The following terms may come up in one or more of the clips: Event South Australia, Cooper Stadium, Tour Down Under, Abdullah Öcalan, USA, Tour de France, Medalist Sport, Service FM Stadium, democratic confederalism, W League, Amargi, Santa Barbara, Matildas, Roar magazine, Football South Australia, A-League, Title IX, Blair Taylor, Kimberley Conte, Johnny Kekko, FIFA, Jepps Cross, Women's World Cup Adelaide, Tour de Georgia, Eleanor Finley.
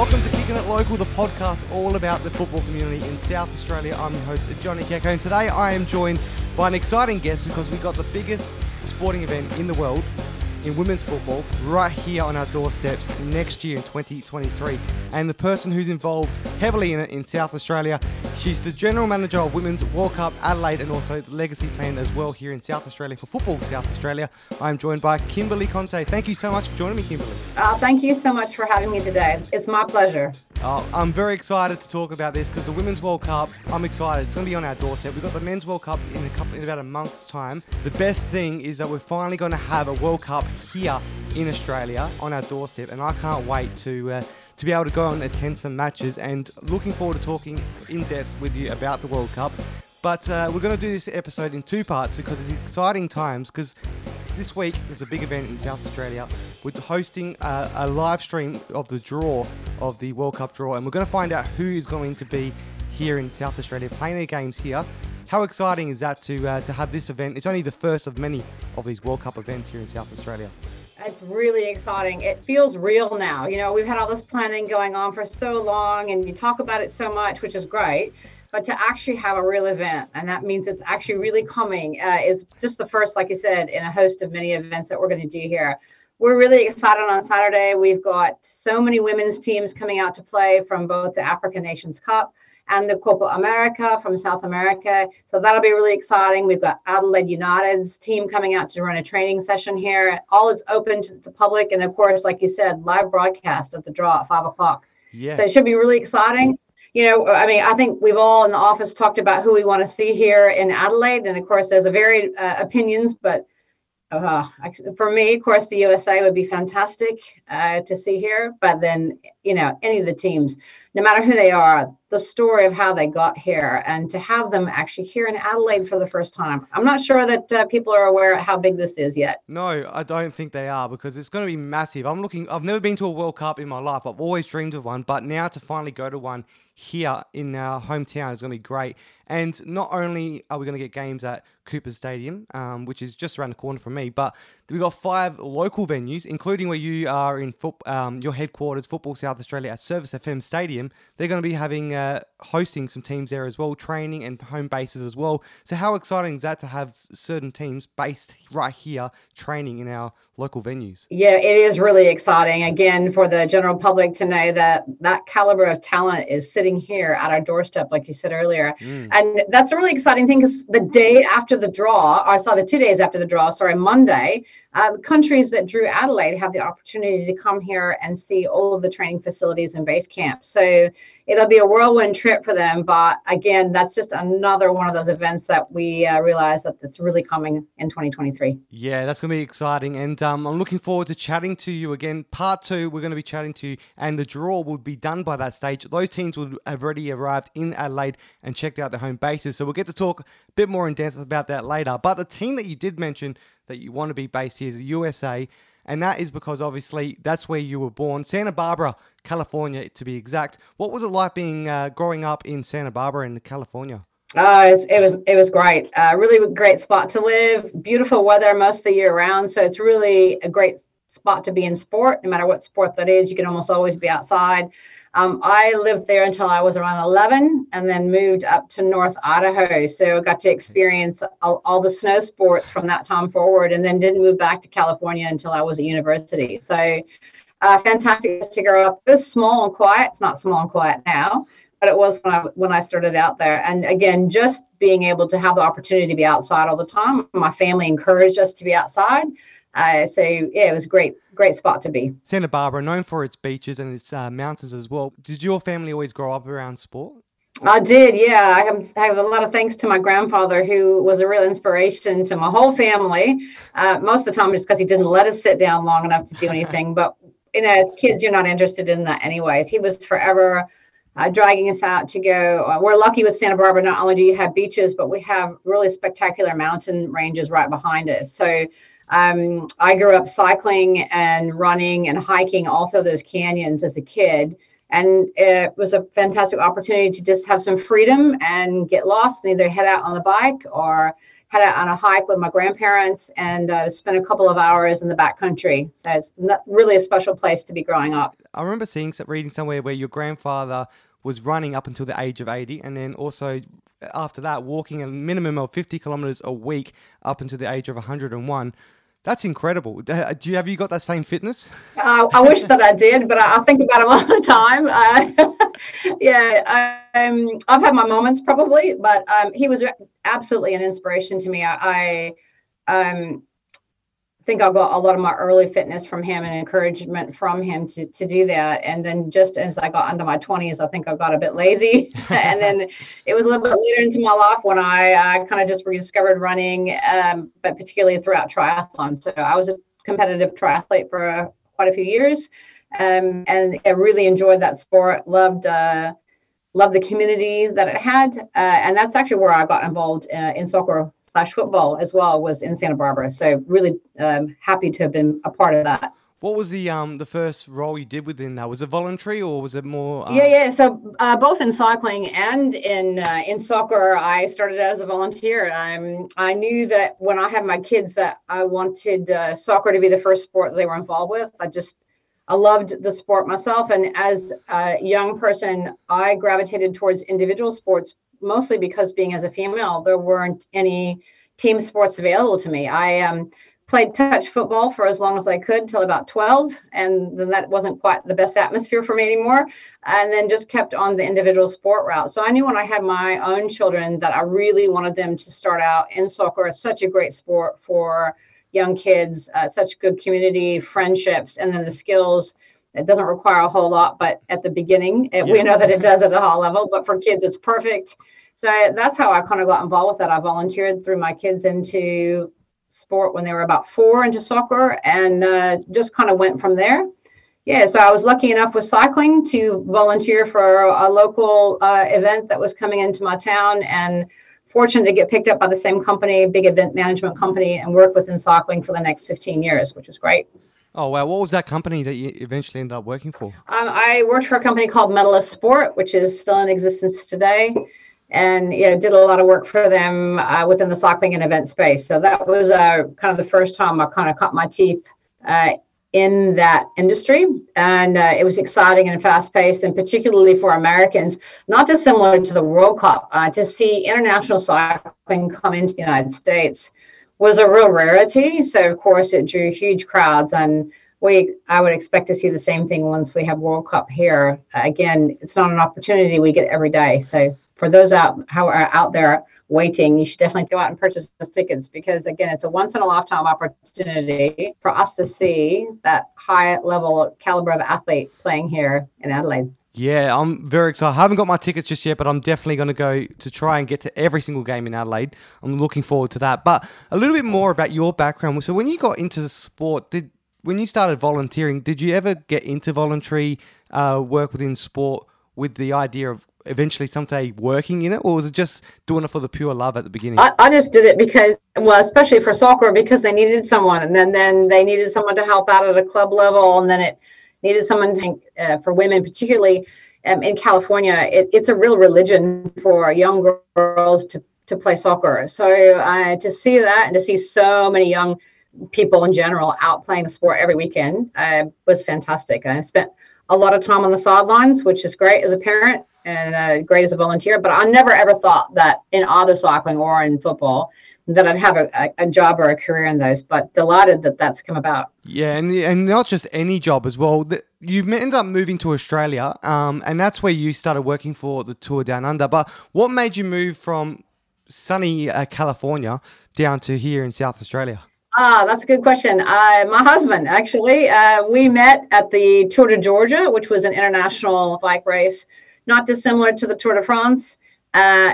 Welcome to Kicking It Local, the podcast all about the football community in South Australia. I'm your host, Johnny Kekko, and today I am joined by an exciting guest because we got the biggest sporting event in the world in women's football right here on our doorsteps next year in 2023. And the person who's involved heavily in it in South Australia, she's the General Manager of Women's World Cup Adelaide and also the Legacy Plan as well here in South Australia for Football South Australia. I'm joined by Kimberley Conte. Thank you so much for joining me, Kimberley. Thank you so much for having me today. It's my pleasure. I'm very excited to talk about this because the Women's World Cup, I'm excited. It's going to be on our doorstep. We've got the Men's World Cup in about a month's time. The best thing is that we're finally going to have a World Cup here in Australia on our doorstep, and I can't wait to be able to go and attend some matches, and looking forward to talking in depth with you about the World Cup. But we're going to do this episode in two parts because it's exciting times, because this week there's a big event in South Australia. We're hosting a live stream of the draw of the World Cup draw, and we're going to find out who is going to be here in South Australia playing their games here. How exciting is that to have this event? It's only the first of many of these World Cup events here in South Australia. It's really exciting. It feels real now. You know, we've had all this planning going on for so long and you talk about it so much, which is great, but to actually have a real event, and that means it's actually really coming, is just the first, like you said, in a host of many events that we're going to do here. We're really excited on Saturday. We've got so many women's teams coming out to play from both the African Nations Cup and the Copa America from South America. So that'll be really exciting. We've got Adelaide United's team coming out to run a training session here. All is open to the public. And of course, like you said, live broadcast of the draw at 5:00. Yeah. So it should be really exciting. You know, I mean, I think we've all in the office talked about who we want to see here in Adelaide. And of course, there's a varied opinions, but for me, of course, the USA would be fantastic to see here. But then, you know, any of the teams, no matter who they are, the story of how they got here and to have them actually here in Adelaide for the first time. I'm not sure that people are aware of how big this is yet. No, I don't think they are, because it's going to be massive. I've never been to a World Cup in my life. I've always dreamed of one, but now to finally go to one here in our hometown is going to be great. And not only are we going to get games at Cooper Stadium, which is just around the corner from me, but we've got 5 local venues, including where you are in your headquarters, Football South Australia at Service FM Stadium. They're going to be having hosting some teams there as well, training and home bases as well. So how exciting is that to have certain teams based right here training in our local venues? Yeah, it is really exciting, again, for the general public to know that that caliber of talent is sitting here at our doorstep, like you said earlier. And that's a really exciting thing, because the day after the draw, the 2 days after the draw, Monday, the countries that drew Adelaide have the opportunity to come here and see all of the training facilities and base camps. So it'll be a whirlwind trip for them. But again, that's just another one of those events that we realize that it's really coming in 2023. Yeah, that's going to be exciting. And I'm looking forward to chatting to you again. Part 2, we're going to be chatting to you, and the draw will be done by that stage. Those teams will have already arrived in Adelaide and checked out their home bases. So we'll get to talk a bit more in depth about that later. But the team that you did mention that you want to be based here is the USA, and that is because obviously that's where you were born, Santa Barbara, California to be exact. What was it like being growing up in Santa Barbara in California? It was great. Really great spot to live. Beautiful weather most of the year round, so it's really a great spot to be in sport. No matter what sport that is, you can almost always be outside. I lived there until I was around 11 and then moved up to North Idaho. So I got to experience all the snow sports from that time forward, and then didn't move back to California until I was at university. So fantastic to grow up. It was small and quiet. It's not small and quiet now, but it was when I started out there. And again, just being able to have the opportunity to be outside all the time. My family encouraged us to be outside. So yeah, it was a great spot to be. Santa Barbara, known for its beaches and its mountains as well. Did your family always grow up around sport? I did, yeah. I have a lot of thanks to my grandfather, who was a real inspiration to my whole family. Most of the time, just because he didn't let us sit down long enough to do anything. But you know, as kids, you're not interested in that anyways. He was forever dragging us out to go. We're lucky with Santa Barbara. Not only do you have beaches, but we have really spectacular mountain ranges right behind us. So I grew up cycling and running and hiking all through those canyons as a kid, and it was a fantastic opportunity to just have some freedom and get lost and either head out on the bike or had it on a hike with my grandparents and spent a couple of hours in the backcountry. So it's really a special place to be growing up. I remember reading somewhere where your grandfather was running up until the age of 80, and then also after that walking a minimum of 50 kilometres a week up until the age of 101. That's incredible. Have you got that same fitness? I wish that I did, but I think about it all the time. I've had my moments probably, but he was absolutely an inspiration to me. I think I got a lot of my early fitness from him and encouragement from him to do that. And then just as I got into my 20s, I think I got a bit lazy. And then it was a little bit later into my life when I kind of just rediscovered running, but particularly throughout triathlon. So I was a competitive triathlete for quite a few years, and I really enjoyed that sport, loved the community that it had. And that's actually where I got involved in soccer/football as well, was in Santa Barbara. So really happy to have been a part of that. What was the first role you did within that? Was it voluntary or was it more? So both in cycling and in soccer, I started out as a volunteer. I knew that when I had my kids that I wanted soccer to be the first sport they were involved with. I loved the sport myself. And as a young person, I gravitated towards individual sports, mostly because being as a female, there weren't any team sports available to me. I played touch football for as long as I could till about 12. And then that wasn't quite the best atmosphere for me anymore. And then just kept on the individual sport route. So I knew when I had my own children that I really wanted them to start out in soccer. It's such a great sport for young kids, such good community, friendships, and then the skills. It doesn't require a whole lot, but at the beginning, we know that it does at a high level, but for kids, it's perfect. So that's how I kind of got involved with it. I volunteered through my kids into sport when they were about 4, into soccer, and just kind of went from there. Yeah, so I was lucky enough with cycling to volunteer for a local event that was coming into my town, and fortunate to get picked up by the same company, big event management company, and work within cycling for the next 15 years, which was great. Oh, wow. What was that company that you eventually ended up working for? I worked for a company called Medalist Sport, which is still in existence today. And did a lot of work for them within the cycling and event space. So that was kind of the first time I kind of cut my teeth in that industry. And it was exciting and fast-paced, and particularly for Americans, not dissimilar to the World Cup, to see international cycling come into the United States was a real rarity. So of course it drew huge crowds, and I would expect to see the same thing once we have World Cup here. Again, it's not an opportunity we get every day. So for those out there waiting, you should definitely go out and purchase those tickets, because again, it's a once in a lifetime opportunity for us to see that high level caliber of athlete playing here in Adelaide. Yeah, I'm very excited. I haven't got my tickets just yet, but I'm definitely going to go to try and get to every single game in Adelaide. I'm looking forward to that. But a little bit more about your background. So when you got into the sport, when you started volunteering, did you ever get into voluntary work within sport with the idea of eventually someday working in it, or was it just doing it for the pure love at the beginning? I just did it because, especially for soccer, because they needed someone, and then they needed someone to help out at a club level, and then it needed someone for women, particularly in California. It's a real religion for young girls to play soccer. So to see that, and to see so many young people in general out playing the sport every weekend was fantastic. I spent a lot of time on the sidelines, which is great as a parent and great as a volunteer, but I never ever thought that in either cycling or in football that I'd have a job or a career in those, but delighted that that's come about. Yeah, and not just any job as well. You ended up moving to Australia, and that's where you started working for the Tour Down Under. But what made you move from sunny California down to here in South Australia? That's a good question. My husband, actually, we met at the Tour de Georgia, which was an international bike race, not dissimilar to the Tour de France.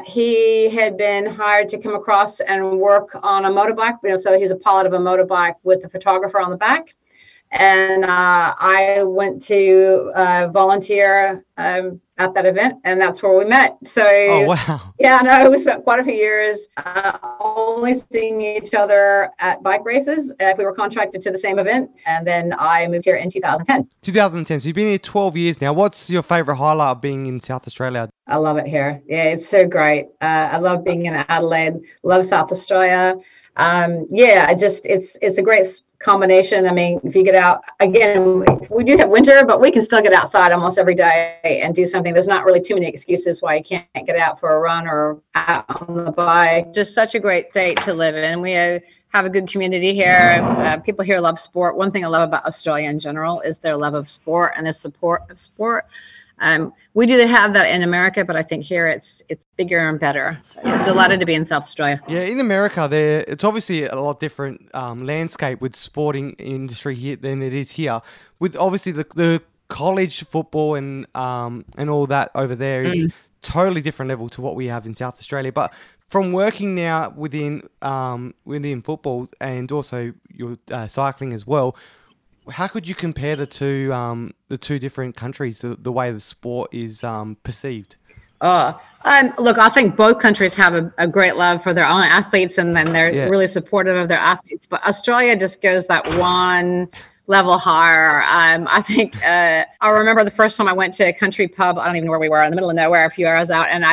He had been hired to come across and work on a motorbike, so he's a pilot of a motorbike with a photographer on the back. And I went to volunteer at that event, and that's where we met. So, oh, wow. Yeah, no, we spent quite a few years only seeing each other at bike races. We were contracted to the same event, and then I moved here in 2010. 2010, so you've been here 12 years now. What's your favourite highlight of being in South Australia? I love it here. Yeah, it's so great. I love being in Adelaide, love South Australia. Yeah, I just, it's a great combination. I mean, if you get out, again, we do have winter, but we can still get outside almost every day and do something. There's not really too many excuses why you can't get out for a run or out on the bike. Just such a great state to live in. We have a good community here. People here love sport. One thing I love about Australia in general is their love of sport and the support of sport. We do have that in America, but I think here it's bigger and better. So yeah, delighted to be in South Australia. Yeah, in America, it's obviously a lot different landscape with sporting industry here than it is here. With obviously the college football and all that over there is totally different level to what we have in South Australia. But from working now within football and also your cycling as well, how could you compare the two different countries, the way the sport is perceived? Look, I think both countries have a great love for their own athletes, and then they're really supportive of their athletes. But Australia just goes that one level higher. I think I remember the first time I went to a country pub, I don't even know where we were, in the middle of nowhere, a few hours out, and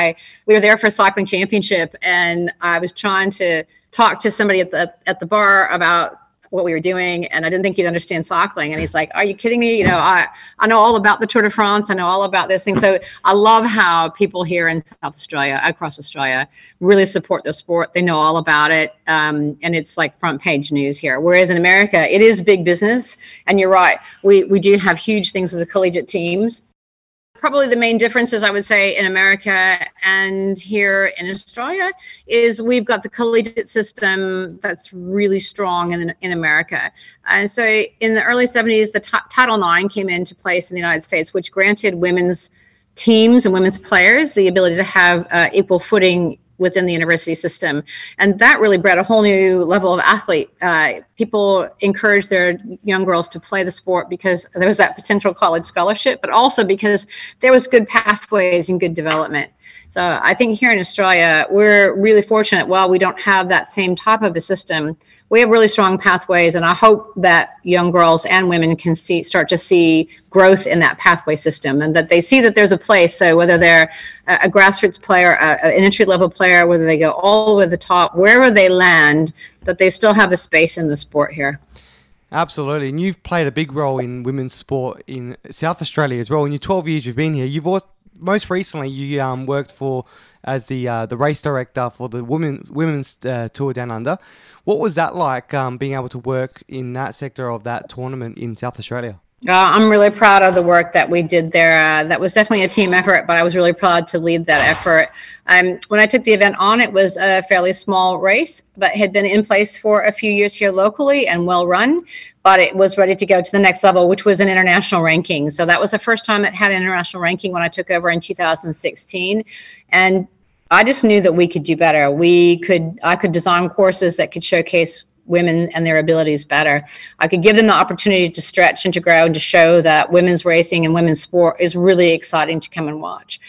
we were there for a cycling championship, and I was trying to talk to somebody at the bar about what we were doing, and I didn't think he'd understand cycling, and he's like, are you kidding me? You know, I know all about the Tour de France, I know all about this thing. So I love how people here in South Australia, across Australia, really support the sport. They know all about it, and it's like front page news here, whereas in America it is big business. And you're right, we do have huge things with the collegiate teams. Probably the main differences, I would say, in America and here in Australia is we've got the collegiate system that's really strong in America. And so in the early 70s, the Title IX came into place in the United States, which granted women's teams and women's players the ability to have equal footing within the university system. And that really bred a whole new level of athlete. People encouraged their young girls to play the sport because there was that potential college scholarship, but also because there was good pathways and good development. So I think here in Australia, we're really fortunate. While we don't have that same type of a system, we have really strong pathways, and I hope that young girls and women can start to see growth in that pathway system, and that they see that there's a place. So whether they're a grassroots player, an entry-level player, whether they go all over the top, wherever they land, that they still have a space in the sport here. Absolutely, and you've played a big role in women's sport in South Australia as well. In your 12 years you've been here, you've also most recently, you worked as the race director for the women's Tour Down Under. What was that like, being able to work in that sector of that tournament in South Australia? I'm really proud of the work that we did there. That was definitely a team effort, but I was really proud to lead that effort. When I took the event on, it was a fairly small race, but had been in place for a few years here locally and well run, but it was ready to go to the next level, which was an international ranking. So that was the first time it had an international ranking when I took over in 2016. And I just knew that we could do better. I could design courses that could showcase women and their abilities better. I could give them the opportunity to stretch and to grow and to show that women's racing and women's sport is really exciting to come and watch.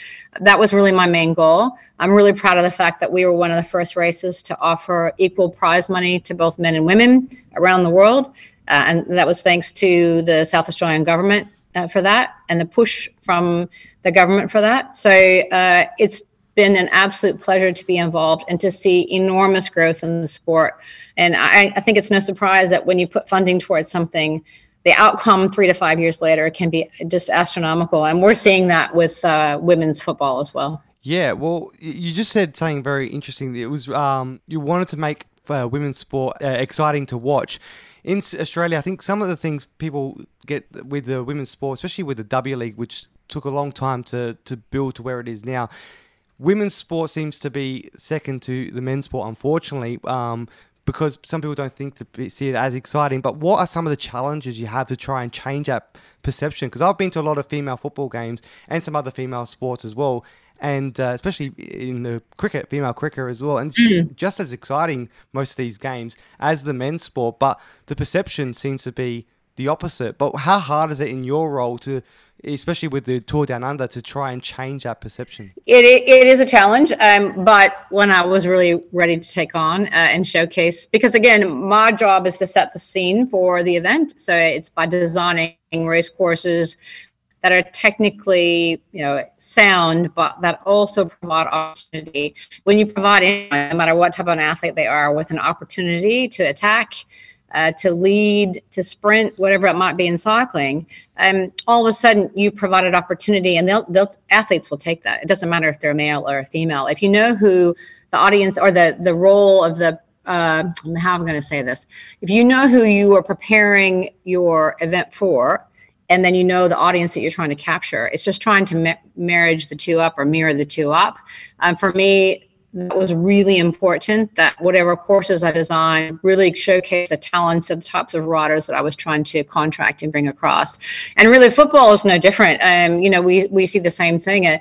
That was really my main goal. I'm really proud of the fact that we were one of the first races to offer equal prize money to both men and women around the world. And that was thanks to the South Australian government for that, and the push from the government for that. So it's been an absolute pleasure to be involved and to see enormous growth in the sport. And I think it's no surprise that when you put funding towards something, the outcome 3 to 5 years later can be just astronomical. And we're seeing that with women's football as well. Yeah, well, you just said something very interesting. It was you wanted to make women's sport exciting to watch. In Australia, I think some of the things people get with the women's sport, especially with the W League, which took a long time to build to where it is now, women's sport seems to be second to the men's sport, unfortunately, because some people don't think see it as exciting. But what are some of the challenges you have to try and change that perception? Because I've been to a lot of female football games and some other female sports as well, and especially in the cricket, female cricket as well. And it's just as exciting, most of these games, as the men's sport. But the perception seems to be the opposite. But how hard is it in your role to, especially with the Tour Down Under, to try and change that perception? It is a challenge, but when I was really ready to take on and showcase, because again, my job is to set the scene for the event. So it's by designing race courses that are technically, sound, but that also provide opportunity. When you provide anyone, no matter what type of an athlete they are, with an opportunity to attack, to lead, to sprint, whatever it might be in cycling, all of a sudden you provide an opportunity, and athletes will take that. It doesn't matter if they're male or female. If you know who the audience or the role of the, how I'm going to say this, if you know who you are preparing your event for, and then you know the audience that you're trying to capture, it's just trying to marriage the two up or mirror the two up. For me, that was really important, that whatever courses I designed really showcase the talents of the types of riders that I was trying to contract and bring across. And really, football is no different. We see the same thing.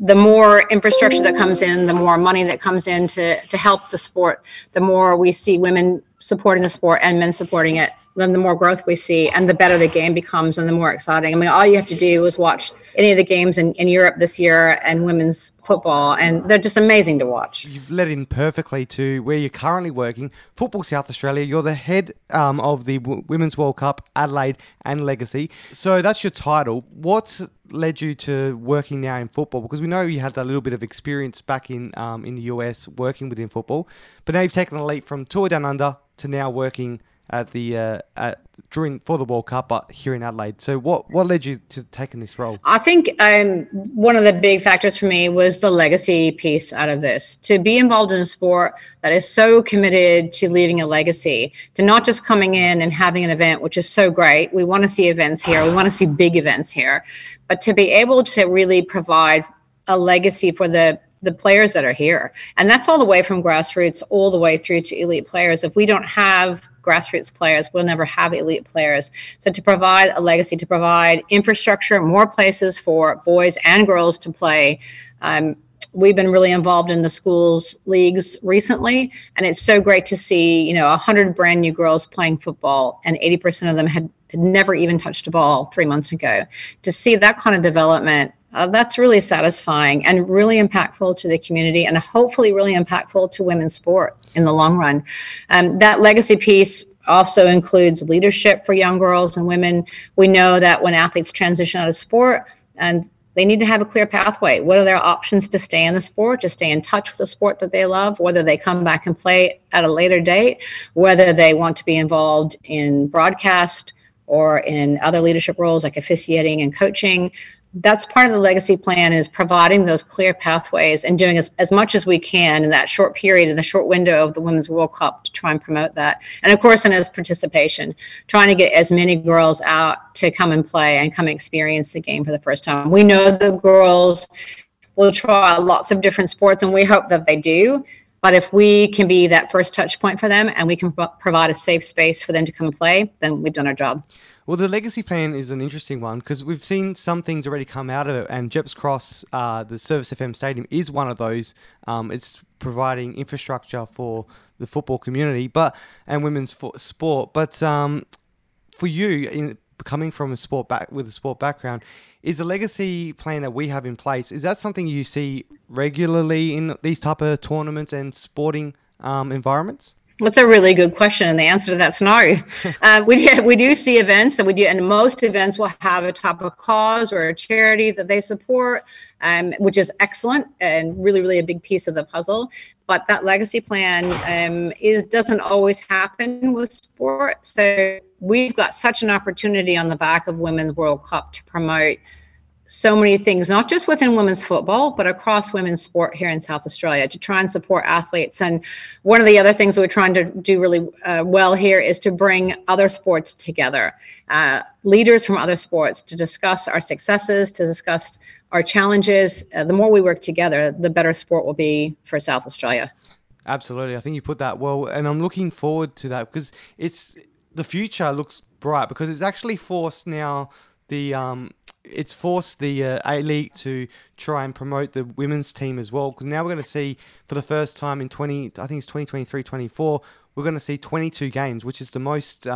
The more infrastructure that comes in, the more money that comes in to help the sport, the more we see women supporting the sport and men supporting it, then the more growth we see, and the better the game becomes, and the more exciting. I mean, all you have to do is watch any of the games in Europe this year and women's football, and they're just amazing to watch. You've led in perfectly to where you're currently working, Football South Australia. You're the head of the Women's World Cup, Adelaide and Legacy. So that's your title. What's led you to working now in football? Because we know you had that little bit of experience back in the US working within football, but now you've taken a leap from Tour Down Under to now working at the for the World Cup, but here in Adelaide. So what led you to taking this role? I think one of the big factors for me was the legacy piece out of this. To be involved in a sport that is so committed to leaving a legacy, to not just coming in and having an event, which is so great. We want to see events here. We want to see big events here. But to be able to really provide a legacy for the players that are here. And that's all the way from grassroots all the way through to elite players. If we don't have grassroots players, we'll never have elite players. So to provide a legacy, to provide infrastructure, more places for boys and girls to play. We've been really involved in the schools leagues recently, and it's so great to see, 100 brand new girls playing football, and 80% of them had never even touched a ball 3 months ago. To see that kind of development, that's really satisfying and really impactful to the community, and hopefully really impactful to women's sport in the long run. That legacy piece also includes leadership for young girls and women. We know that when athletes transition out of sport, and they need to have a clear pathway. What are their options to stay in the sport, to stay in touch with the sport that they love, whether they come back and play at a later date, whether they want to be involved in broadcast or in other leadership roles like officiating and coaching. That's part of the legacy plan, is providing those clear pathways and doing as much as we can in that short period, in the short window of the Women's World Cup, to try and promote that. And of course, in as participation, trying to get as many girls out to come and play and come experience the game for the first time. We know the girls will try lots of different sports, and we hope that they do. But if we can be that first touch point for them, and we can provide a safe space for them to come play, then we've done our job. Well, the legacy plan is an interesting one, because we've seen some things already come out of it, and Jepps Cross, the Service FM Stadium, is one of those. It's providing infrastructure for the football community and women's sport. But for you, coming from a sport background, is the legacy plan that we have in place, is that something you see regularly in these type of tournaments and sporting environments? That's a really good question, and the answer to that's no. We do see events, and most events will have a type of cause or a charity that they support, which is excellent and really, really a big piece of the puzzle. But that legacy plan doesn't always happen with sport. So we've got such an opportunity on the back of Women's World Cup to promote so many things, not just within women's football, but across women's sport here in South Australia, to try and support athletes. And one of the other things we're trying to do really well here is to bring other sports together, leaders from other sports, to discuss our successes, to discuss our challenges. The more we work together, the better sport will be for South Australia. Absolutely. I think you put that well, and I'm looking forward to that, because the future looks bright, because it's actually forced now the it's forced the A-League to try and promote the women's team as well, because now we're going to see for the first time in 2023-24 we're going to see 22 games, which is the most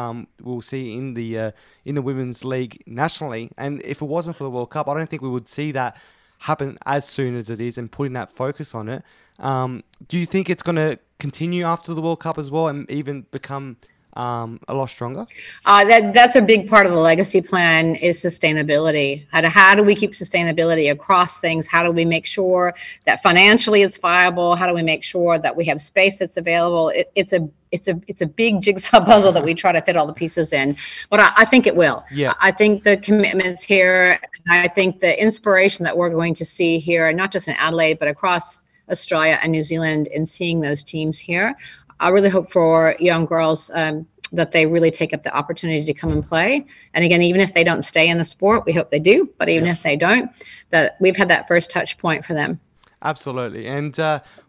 we'll see in the women's league nationally. And if it wasn't for the World Cup, I don't think we would see that happen as soon as it is, and putting that focus on it. Do you think it's going to continue after the World Cup as well, and even become a lot stronger? That's a big part of the legacy plan, is sustainability. How do we keep sustainability across things? How do we make sure that financially it's viable? How do we make sure that we have space that's available? It's a big jigsaw puzzle that we try to fit all the pieces in, but I think it will. Yeah. I think the commitments here, and I think the inspiration that we're going to see here, not just in Adelaide, but across Australia and New Zealand, in seeing those teams here, I really hope for young girls that they really take up the opportunity to come and play. And again, even if they don't stay in the sport, we hope they do, but even if they don't, that we've had that first touch point for them. Absolutely. And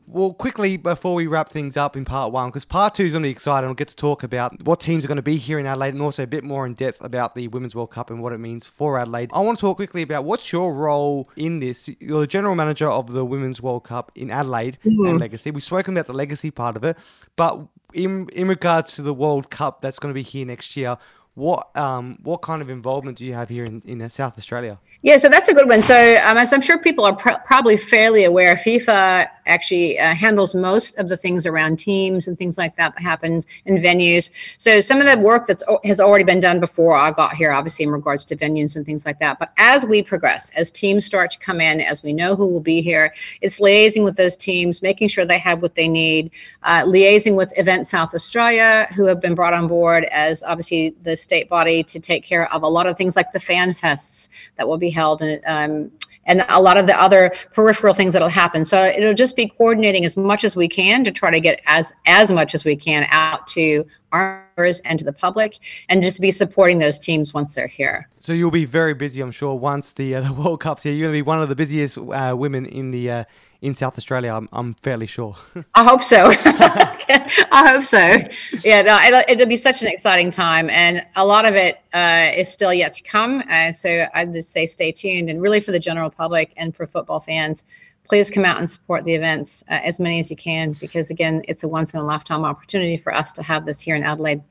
well, quickly before we wrap things up in part one, because part two is going to be exciting. We'll get to talk about what teams are going to be here in Adelaide, and also a bit more in depth about the Women's World Cup and what it means for Adelaide. I want to talk quickly about what's your role in this. You're the general manager of the Women's World Cup in Adelaide and Legacy. We've spoken about the legacy part of it, but in regards to the World Cup that's going to be here next year, what kind of involvement do you have here in South Australia? Yeah, so that's a good one. So as I'm sure people are probably fairly aware, FIFA actually handles most of the things around teams and things like that happens in venues. So some of the work that has already been done before I got here, obviously in regards to venues and things like that. But as we progress, as teams start to come in, as we know who will be here, it's liaising with those teams, making sure they have what they need, liaising with Event South Australia, who have been brought on board as obviously the state body to take care of a lot of things like the fan fests that will be held and a lot of the other peripheral things that'll happen. So it'll just be coordinating as much as we can to try to get as much as we can out to our members and to the public, and just be supporting those teams once they're here. So you'll be very busy, I'm sure, once the World Cup's here. You're going to be one of the busiest women in South Australia, I'm fairly sure. I hope so. I hope so. Yeah, no, it'll be such an exciting time, and a lot of it is still yet to come. So I would say stay tuned, and really for the general public and for football fans, please come out and support the events, as many as you can, because again, it's a once in a lifetime opportunity for us to have this here in Adelaide.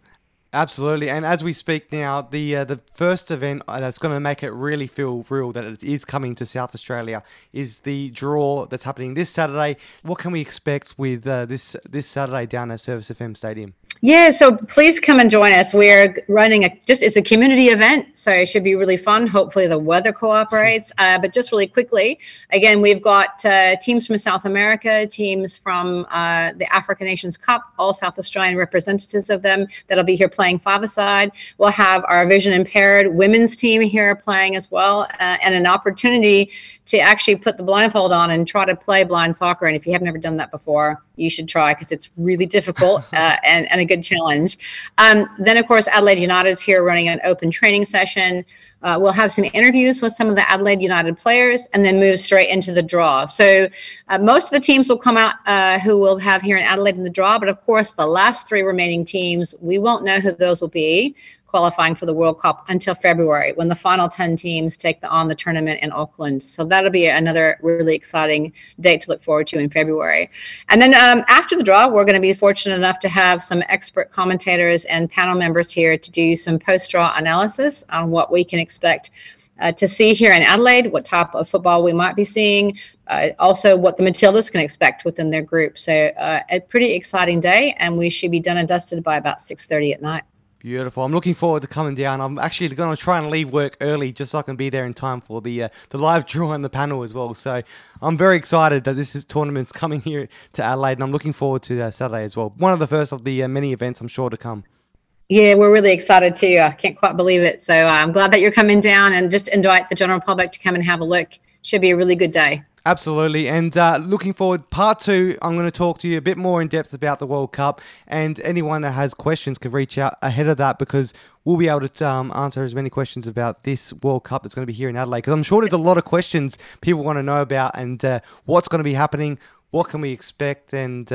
Absolutely. And as we speak now, the first event that's going to make it really feel real that it is coming to South Australia is the draw that's happening this Saturday. What can we expect with this Saturday down at Service FM Stadium? Yeah, so please come and join us. We're running it's a community event, so it should be really fun. Hopefully the weather cooperates. But just really quickly, again, we've got teams from South America, teams from the African Nations Cup, all South Australian representatives of them that'll be here playing five-a-side. We'll have our vision impaired women's team here playing as well, and an opportunity to actually put the blindfold on and try to play blind soccer. And if you have never done that before, you should try, because it's really difficult and a good challenge. Then, of course, Adelaide United's here running an open training session. We'll have some interviews with some of the Adelaide United players, and then move straight into the draw. So most of the teams will come out who we'll have here in Adelaide in the draw. But, of course, the last three remaining teams, we won't know who those will be qualifying for the World Cup until February, when the final 10 teams take on the tournament in Auckland. So that'll be another really exciting date to look forward to in February. And then after the draw, we're going to be fortunate enough to have some expert commentators and panel members here to do some post-draw analysis on what we can expect to see here in Adelaide, what type of football we might be seeing, also what the Matildas can expect within their group. So a pretty exciting day, and we should be done and dusted by about 6:30 at night. Beautiful. I'm looking forward to coming down. I'm actually going to try and leave work early just so I can be there in time for the live draw and the panel as well. So I'm very excited that this tournament's coming here to Adelaide, and I'm looking forward to Saturday as well. One of the first of the many events I'm sure to come. Yeah, we're really excited too. I can't quite believe it. So I'm glad that you're coming down, and just invite the general public to come and have a look. Should be a really good day. Absolutely. And looking forward, part two, I'm going to talk to you a bit more in depth about the World Cup, and anyone that has questions can reach out ahead of that, because we'll be able to answer as many questions about this World Cup that's going to be here in Adelaide, because I'm sure there's a lot of questions people want to know about, and what's going to be happening, what can we expect, and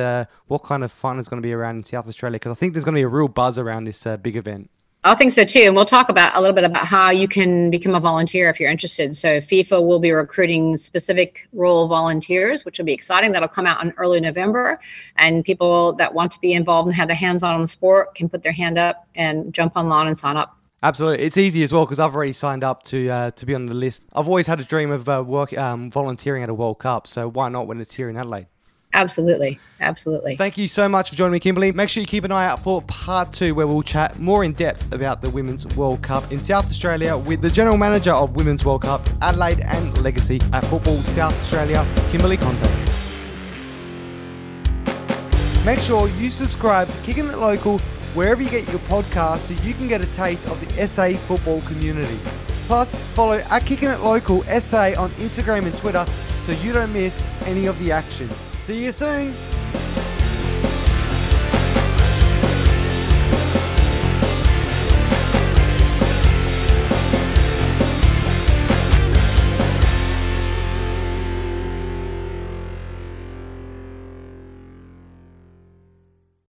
what kind of fun is going to be around in South Australia, because I think there's going to be a real buzz around this big event. I think so too, and we'll talk about a little bit about how you can become a volunteer if you're interested. So FIFA will be recruiting specific role volunteers, which will be exciting. That'll come out in early November, and people that want to be involved and have their hands on the sport can put their hand up and jump online and sign up. Absolutely. It's easy as well because I've already signed up to be on the list. I've always had a dream of volunteering at a World Cup, so why not when it's here in Adelaide? Absolutely. Absolutely. Thank you so much for joining me, Kimberley. Make sure you keep an eye out for part two, where we'll chat more in depth about the Women's World Cup in South Australia with the General Manager of Women's World Cup Adelaide and Legacy at Football South Australia, Kimberley Conte. Make sure you subscribe to Kicking It Local wherever you get your podcasts so you can get a taste of the SA football community. Plus, follow at Kicking It Local SA on Instagram and Twitter so you don't miss any of the action. See you soon.